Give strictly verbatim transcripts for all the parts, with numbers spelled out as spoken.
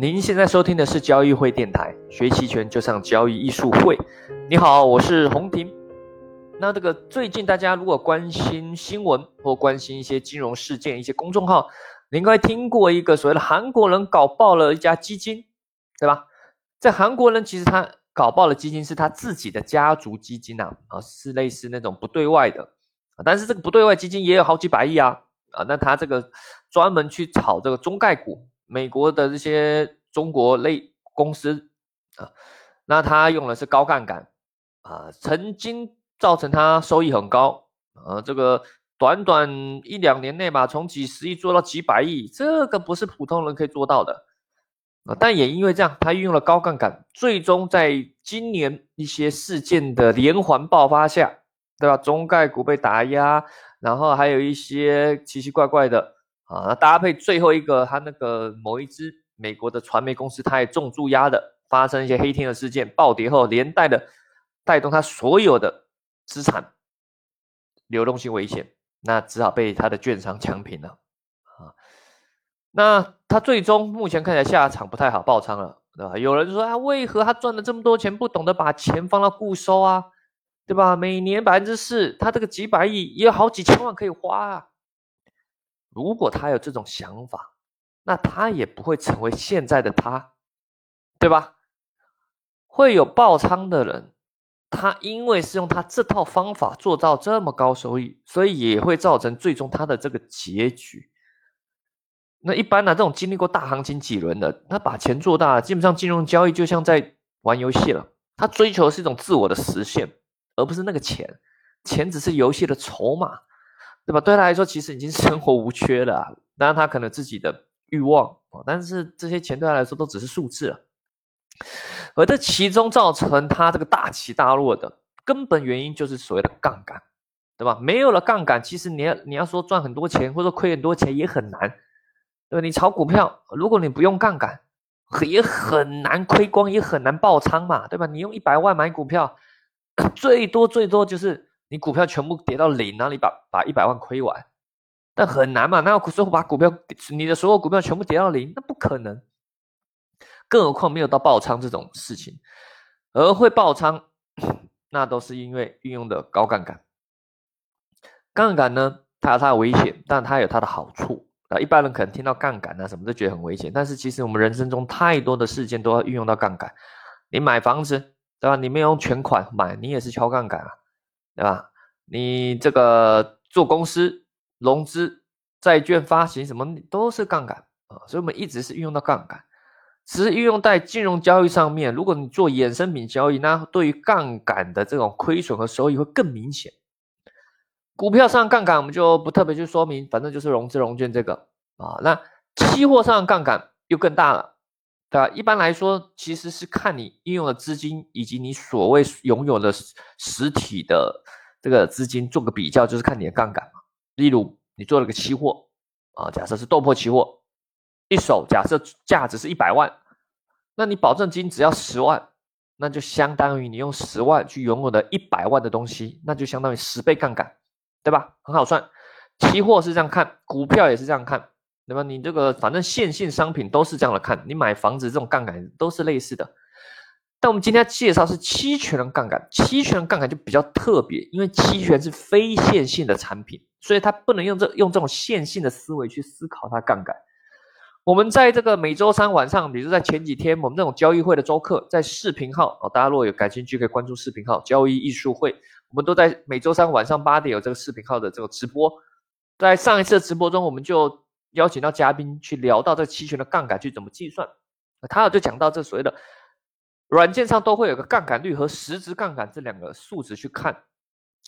您现在收听的是交易会电台，学期权就上交易艺术会。你好，我是洪婷。那这个最近大家如果关心新闻或关心一些金融事件，一些公众号，你应该听过一个所谓的韩国人搞爆了一家基金，对吧？在韩国人其实他搞爆了基金是他自己的家族基金啊，啊是类似那种不对外的，但是这个不对外基金也有好几百亿啊，啊那他这个专门去炒这个中概股。美国的这些中国类公司啊，那他用的是高杠杆啊，曾经造成他收益很高啊，这个短短一两年内吧，从几十亿做到几百亿，这个不是普通人可以做到的啊。但也因为这样，他运用了高杠杆，最终在今年一些事件的连环爆发下，对吧？中概股被打压，然后还有一些奇奇怪怪的。啊，搭配最后一个，他那个某一支美国的传媒公司，他也重注押的，发生一些黑天鹅事件暴跌后，连带的带动他所有的资产流动性危险，那只好被他的券商强平了啊。那他最终目前看起来下场不太好，爆仓了，对吧？有人说啊，为何他赚了这么多钱，不懂得把钱放到固收啊，对吧？每年百分之四，他这个几百亿也有好几千万可以花啊。如果他有这种想法，那他也不会成为现在的他，对吧？会有爆仓的人，他因为是用他这套方法做到这么高收益，所以也会造成最终他的这个结局。那一般呢、啊，这种经历过大行情几轮的，他把钱做大，基本上金融交易就像在玩游戏了。他追求的是一种自我的实现，而不是那个钱，钱只是游戏的筹码。对吧？对他来说，其实已经生活无缺了、啊。当然，他可能自己的欲望，但是这些钱对他来说都只是数字了。而这其中造成他这个大起大落的根本原因，就是所谓的杠杆，对吧？没有了杠杆，其实你要你要说赚很多钱，或者亏很多钱也很难，对吧？你炒股票，如果你不用杠杆，也很难亏光，也很难爆仓嘛，对吧？你用一百万买股票，最多最多就是。你股票全部跌到零，然后你把把一百万亏完，但很难嘛？那最后把股票，你的所有股票全部跌到零，那不可能。更何况没有到爆仓这种事情，而会爆仓，那都是因为运用的高杠杆。杠杆呢，它有它的危险，但它有它的好处。一般人可能听到杠杆啊什么都觉得很危险，但是其实我们人生中太多的事件都要运用到杠杆。你买房子，对吧？你没有用全款买，你也是敲杠杆啊。对吧？你这个做公司融资、债券发行什么都是杠杆啊，所以我们一直是运用到杠杆，只是运用在金融交易上面。如果你做衍生品交易，那对于杠杆的这种亏损和收益会更明显。股票上杠杆我们就不特别去说明，反正就是融资融券这个啊。那期货上杠杆又更大了，对吧？一般来说，其实是看你运用的资金以及你所谓拥有的实体的这个资金做个比较，就是看你的杠杆嘛。例如，你做了个期货啊，假设是豆粕期货，一手假设价值是一百万，那你保证金只要十万，那就相当于你用十万去拥有的一百万的东西，那就相当于十倍杠杆，对吧？很好算。期货是这样看，股票也是这样看。那么你这个反正线性商品都是这样的看，你买房子这种杠杆都是类似的。但我们今天介绍是期权的杠杆，期权的杠杆就比较特别，因为期权是非线性的产品，所以它不能用这用这种线性的思维去思考它杠杆。我们在这个每周三晚上，比如在前几天我们这种交易会的周课，在视频号、哦、大家如果有感兴趣可以关注视频号交易艺术会，我们都在每周三晚上八点有这个视频号的这个直播。在上一次的直播中，我们就邀请到嘉宾去聊到这期权的杠杆去怎么计算，他就讲到这所谓的软件上都会有个杠杆率和实质杠杆这两个数值去看。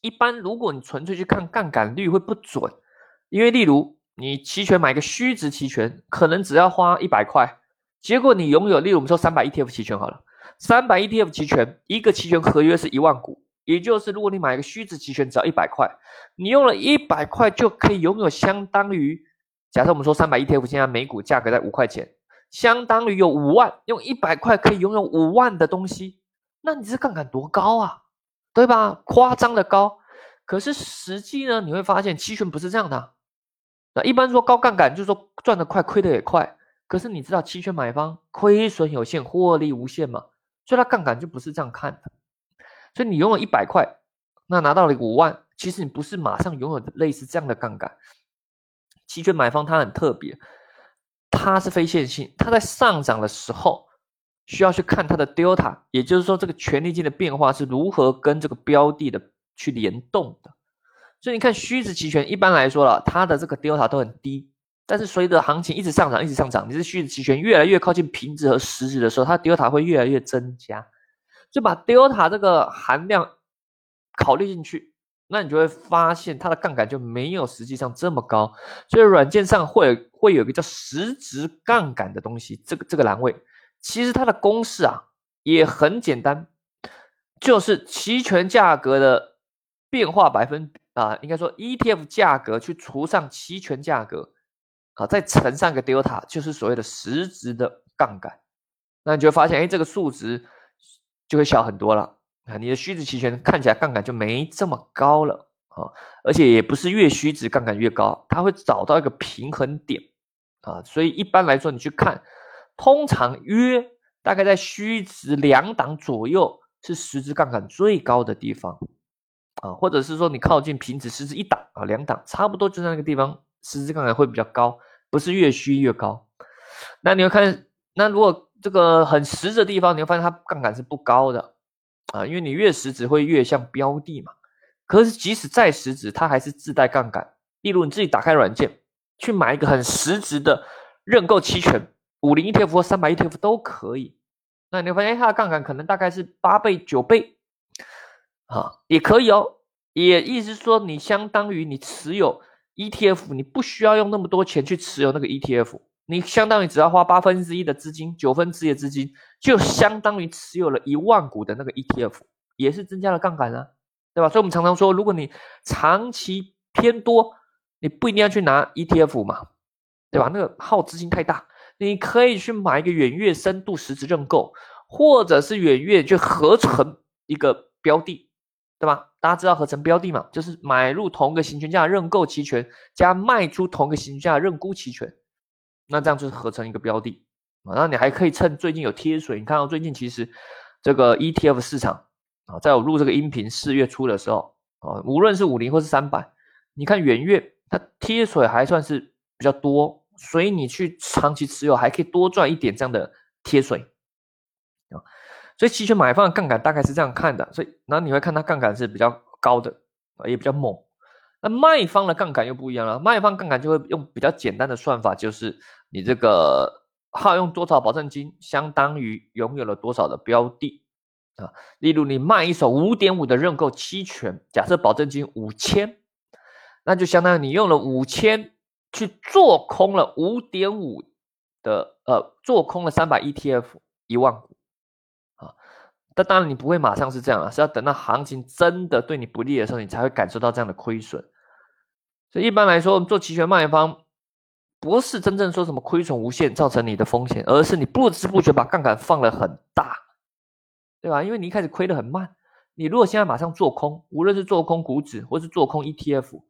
一般如果你纯粹去看杠杆率会不准，因为例如你期权买个虚值期权，可能只要花一百块，结果你拥有例如我们说 三百 E T F 期权好了， 三百 E T F 期权一个期权合约是一万股，也就是如果你买个虚值期权只要一百块，你用了一百块就可以拥有相当于假设我们说 三百 E T F 现在每股价格在五块钱，相当于有五万，用一百块可以拥有五万的东西，那你这杠杆多高啊，对吧？夸张的高。可是实际呢，你会发现期权不是这样的、啊、一般说高杠杆就是说赚得快亏得也快，可是你知道期权买方亏损有限，获利无限嘛，所以它杠杆就不是这样看的。所以你拥有一百块，那拿到了五万，其实你不是马上拥有类似这样的杠杆。期权买方它很特别，它是非线性，它在上涨的时候需要去看它的 Delta， 也就是说这个权利金的变化是如何跟这个标的的去联动的。所以你看虚值期权一般来说啦，它的这个 Delta 都很低，但是随着行情一直上涨一直上涨，你是虚值期权越来越靠近平值和实值的时候，它 Delta 会越来越增加。就把 Delta 这个含量考虑进去，那你就会发现它的杠杆就没有实际上这么高。所以软件上会有会有一个叫实值杠杆的东西，这个这个栏位其实它的公式啊也很简单，就是期权价格的变化百分比啊，应该说 E T F 价格去除上期权价格啊，再乘上个 Delta， 就是所谓的实值的杠杆。那你就会发现，哎，这个数值就会小很多了啊，你的虚值期权看起来杠杆就没这么高了啊，而且也不是越虚值杠杆越高，它会找到一个平衡点啊。所以一般来说，你去看，通常约大概在虚值两档左右是实值杠杆最高的地方啊，或者是说你靠近平值实值一档啊两档，差不多就在那个地方实值杠杆会比较高，不是越虚越高。那你要看，那如果这个很实的地方，你会发现它杠杆是不高的啊，因为你越实值会越像标的嘛。可是即使再实值，它还是自带杠杆。例如你自己打开软件去买一个很实值的认购期权，五十 E T F 或 三百 E T F 都可以，那你会发现它的杠杆可能大概是八倍九倍啊，也可以哦，也意思说你相当于你持有 E T F， 你不需要用那么多钱去持有那个 E T F， 你相当于只要花八分之一的资金九分之一的资金，就相当于持有了一万股的那个 E T F， 也是增加了杠杆啊，对吧？所以我们常常说，如果你长期偏多，你不一定要去拿 E T F 嘛，对吧？那个耗资金太大，你可以去买一个远月深度实质认购，或者是远月去合成一个标的，对吧？大家知道合成标的嘛，就是买入同一个行权价认购期权加卖出同一个行权价认沽期权，那这样就是合成一个标的。然后你还可以趁最近有贴水，你看到最近其实这个 E T F 市场啊，在我录这个音频四月初的时候啊，无论是五十或是三百，你看远月它贴水还算是比较多。所以你去长期持有还可以多赚一点这样的贴水，所以期权买方的杠杆大概是这样看的，所以然后你会看它杠杆是比较高的，也比较猛。那卖方的杠杆又不一样了，卖方杠杆就会用比较简单的算法，就是你这个耗用多少保证金，相当于拥有了多少的标的啊。例如你卖一手 五点五 的认购期权，假设保证金五千，那就相当于你用了五千。去做空了 五点五 的呃，做空了 三百 E T F 一万股啊，但当然你不会马上是这样了，是要等到行情真的对你不利的时候，你才会感受到这样的亏损。所以一般来说，我们做期权卖方不是真正说什么亏损无限造成你的风险，而是你不知不觉把杠杆放了很大，对吧？因为你一开始亏得很慢，你如果现在马上做空，无论是做空股指或是做空 E T F，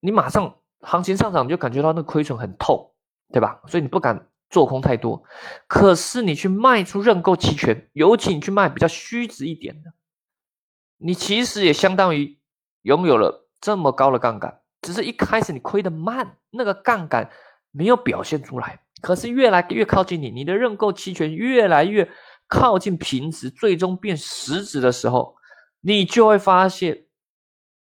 你马上行情上涨你就感觉到那亏损很痛，对吧？所以你不敢做空太多。可是你去卖出认购期权，尤其你去卖比较虚值一点的，你其实也相当于拥有了这么高的杠杆，只是一开始你亏得慢，那个杠杆没有表现出来。可是越来越靠近你，你的认购期权越来越靠近平值，最终变实值的时候，你就会发现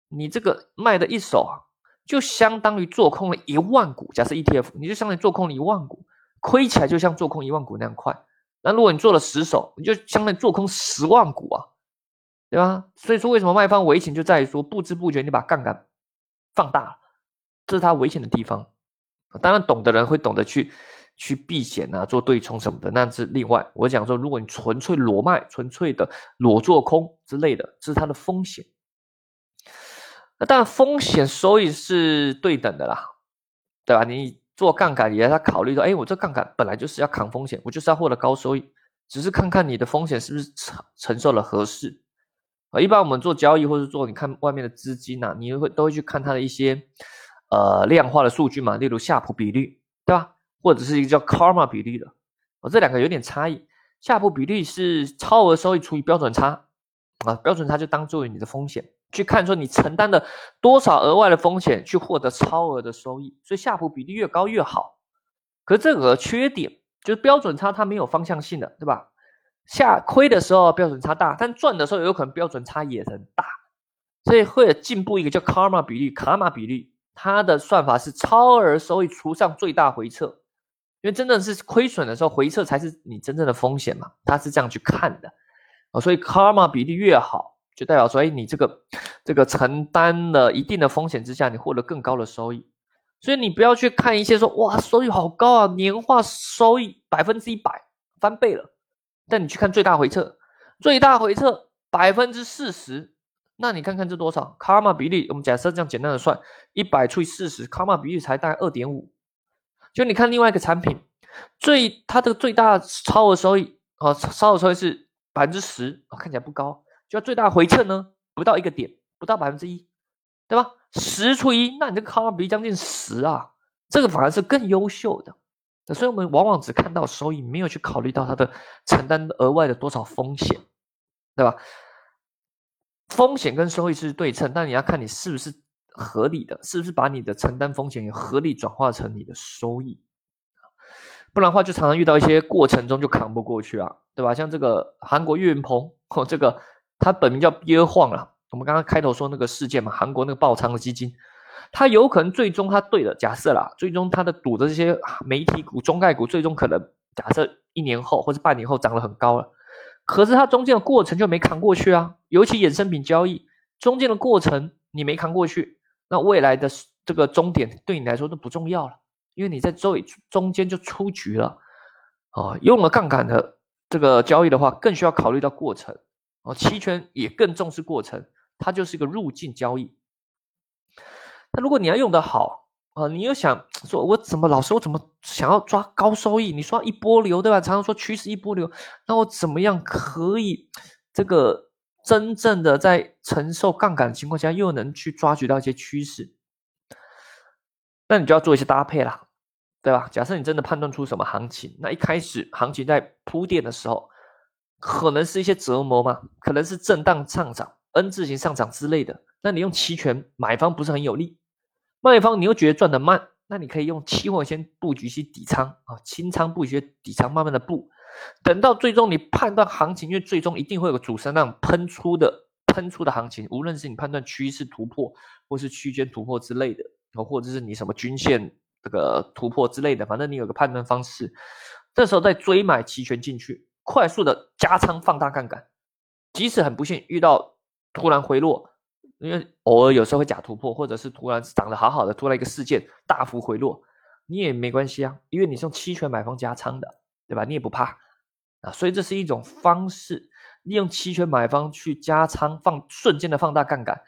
你这个卖的一手啊，就相当于做空了一万股，假设 E T F， 你就相当于做空了一万股，亏起来就像做空一万股那样快。那如果你做了十手，你就相当于做空十万股啊，对吧？所以说为什么卖方危险就在于说，不知不觉你把杠杆放大了，这是它危险的地方。当然懂的人会懂得去去避险啊，做对冲什么的，那是另外。我讲说，如果你纯粹裸卖、纯粹的裸做空之类的，这是它的风险。那当然风险收益是对等的啦，对吧？你做杠杆也要考虑到，诶，我这杠杆本来就是要扛风险，我就是要获得高收益，只是看看你的风险是不是承受了合适。一般我们做交易或者做你看外面的资金啊，你会都会去看它的一些呃量化的数据嘛，例如夏普比率，对吧？或者是一个叫 Karma 比率的、哦、这两个有点差异。夏普比率是超额收益除以标准差、啊、标准差就当作为你的风险，去看说你承担了多少额外的风险去获得超额的收益，所以夏普比率越高越好。可是这个缺点就是标准差它没有方向性的，对吧？下亏的时候标准差大，但赚的时候有可能标准差也很大，所以会进步一个叫 Karma 比率，卡玛比率，它的算法是超额收益除上最大回撤，因为真正是亏损的时候回撤才是你真正的风险嘛，它是这样去看的、哦、所以 Karma 比率越好就代表说，哎，你这个这个承担了一定的风险之下，你获得更高的收益。所以你不要去看一些说，哇，收益好高啊，年化收益 百分之百 翻倍了，但你去看最大回撤，最大回撤 百分之四十， 那你看看这多少， Karma 比率我们假设这样简单的算，一百除以 四十， Karma 比率才大概 二点五。 就你看另外一个产品，最它的最大超额收益、啊、超额收益是 百分之十、啊、看起来不高，就最大回撤呢不到一个点，不到 百分之一， 对吧？十除一，那你这个 Karma 比例将近十啊，这个反而是更优秀的。所以我们往往只看到收益，没有去考虑到它的承担额外的多少风险，对吧？风险跟收益是对称，但你要看你是不是合理的，是不是把你的承担风险也合理转化成你的收益。不然的话就常常遇到一些过程中就扛不过去啊，对吧？像这个韩国岳云鹏、哦、这个他本名叫憋晃啦，我们刚刚开头说那个事件嘛，韩国那个爆仓的基金，他有可能最终他对了，假设啦，最终他的赌的这些媒体股、中概股，最终可能假设一年后或者半年后涨得很高了，可是他中间的过程就没扛过去啊，尤其衍生品交易中间的过程你没扛过去，那未来的这个终点对你来说都不重要了，因为你在中间就出局了、哦、用了杠杆的这个交易的话，更需要考虑到过程。期权也更重视过程，它就是一个入境交易。那如果你要用得好、呃、你又想说我怎么老师我怎么想要抓高收益，你说一波流，对吧？常常说趋势一波流，那我怎么样可以这个真正的在承受杠杆的情况下又能去抓取到一些趋势？那你就要做一些搭配啦，对吧？假设你真的判断出什么行情，那一开始行情在铺垫的时候可能是一些折磨嘛，可能是震荡上涨 N 字型上涨之类的，那你用期权买方不是很有利，卖方你又觉得赚得慢，那你可以用期货先布局些底仓啊，清仓布局底仓，慢慢的布，等到最终你判断行情，因为最终一定会有个主升浪喷出的喷出的行情，无论是你判断趋势突破或是区间突破之类的，或者是你什么均线这个突破之类的，反正你有个判断方式，这时候再追买期权进去，快速的加仓放大杠杆，即使很不幸遇到突然回落，因为偶尔有时候会假突破，或者是突然涨得好好的，突然一个事件大幅回落，你也没关系啊，因为你是用期权买方加仓的，对吧？你也不怕啊，所以这是一种方式，利用期权买方去加仓放瞬间的放大杠杆，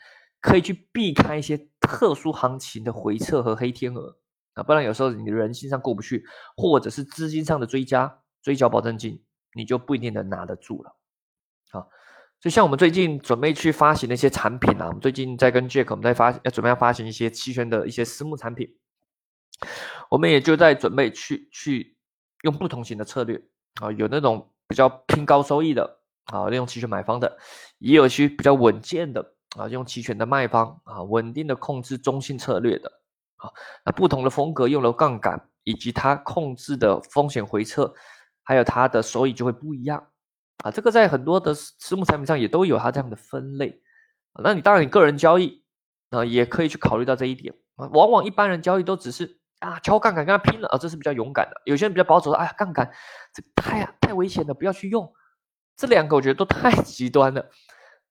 可以去避开一些特殊行情的回撤和黑天鹅啊，不然有时候你的人性上过不去，或者是资金上的追加追缴保证金，你就不一定能拿得住了。好，就像我们最近准备去发行的一些产品啊，我们最近在跟 Jack 我们在发要准备要发行一些期权的一些私募产品，我们也就在准备去去用不同型的策略啊，有那种比较拼高收益的啊，利用期权买方的，也有些比较稳健的啊，用期权的卖方啊，稳定的控制中性策略的啊，那不同的风格用了杠杆以及它控制的风险回撤，还有它的收益就会不一样啊，这个在很多的私募产品上也都有它这样的分类、啊、那你当然你个人交易、啊、也可以去考虑到这一点、啊、往往一般人交易都只是啊敲杠杆跟他拼了啊，这是比较勇敢的，有些人比较保守的，哎呀杠杆这太太危险了，不要去用，这两个我觉得都太极端了，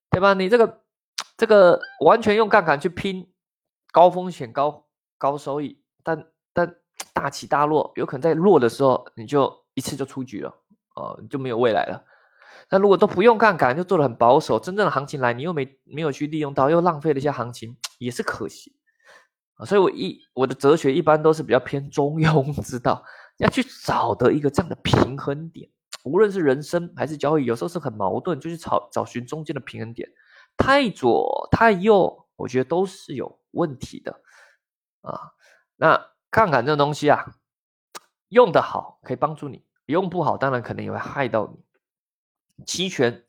对吧？你这个这个完全用杠杆去拼高风险高高收益，但但大起大落，有可能在落的时候你就一次就出局了、呃、就没有未来了。那如果都不用杠杆就做得很保守，真正的行情来你又 没, 没有去利用到，又浪费了一些行情，也是可惜、啊、所以我一我的哲学一般都是比较偏中庸之道，要去找的一个这样的平衡点，无论是人生还是交易，有时候是很矛盾，就去找找寻中间的平衡点，太左太右我觉得都是有问题的啊。那杠杆这种东西啊，用得好可以帮助你，用不好当然可能也会害到你。期权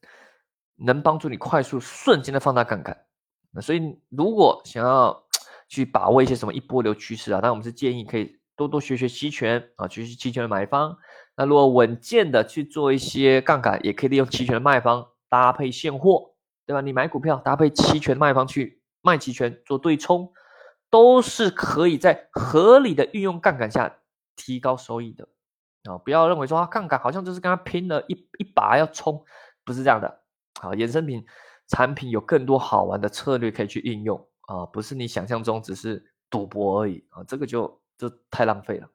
能帮助你快速瞬间的放大杠杆，所以如果想要去把握一些什么一波流趋势啊，那我们是建议可以多多学学期权啊，学习期权的买方。那如果稳健的去做一些杠杆，也可以利用期权的卖方搭配现货，对吧？你买股票搭配期权卖方去卖期权做对冲，都是可以在合理的运用杠杆下提高收益的啊！不要认为说啊，杠杆好像就是跟他拼了一一把要冲，不是这样的。好，衍生品产品有更多好玩的策略可以去应用啊，不是你想象中只是赌博而已啊，这个就就太浪费了。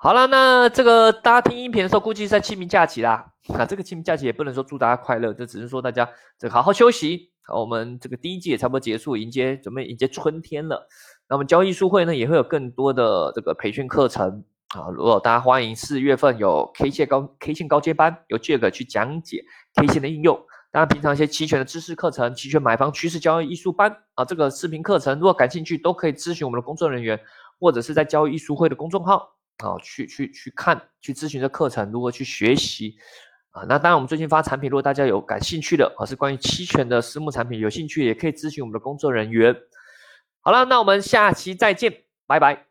好了，那这个大家听音频的时候，估计是在清明假期啦。那、啊、这个清明假期也不能说祝大家快乐，这只是说大家这个好好休息。好，我们这个第一季也差不多结束，迎接准备迎接春天了。那我们交易术会呢，也会有更多的这个培训课程啊。如果大家欢迎四月份有 K 线高 K 线高阶班，由 Jack 去讲解 K 线的应用。当然，平常一些期权的知识课程、期权买方趋势交易艺术班啊，这个视频课程，如果感兴趣都可以咨询我们的工作人员，或者是在交易艺术会的公众号。啊、哦，去去去看，去咨询的课程如何去学习啊？那当然，我们最近发产品，如果大家有感兴趣的，啊，是关于期权的私募产品，有兴趣也可以咨询我们的工作人员。好了，那我们下期再见，拜拜。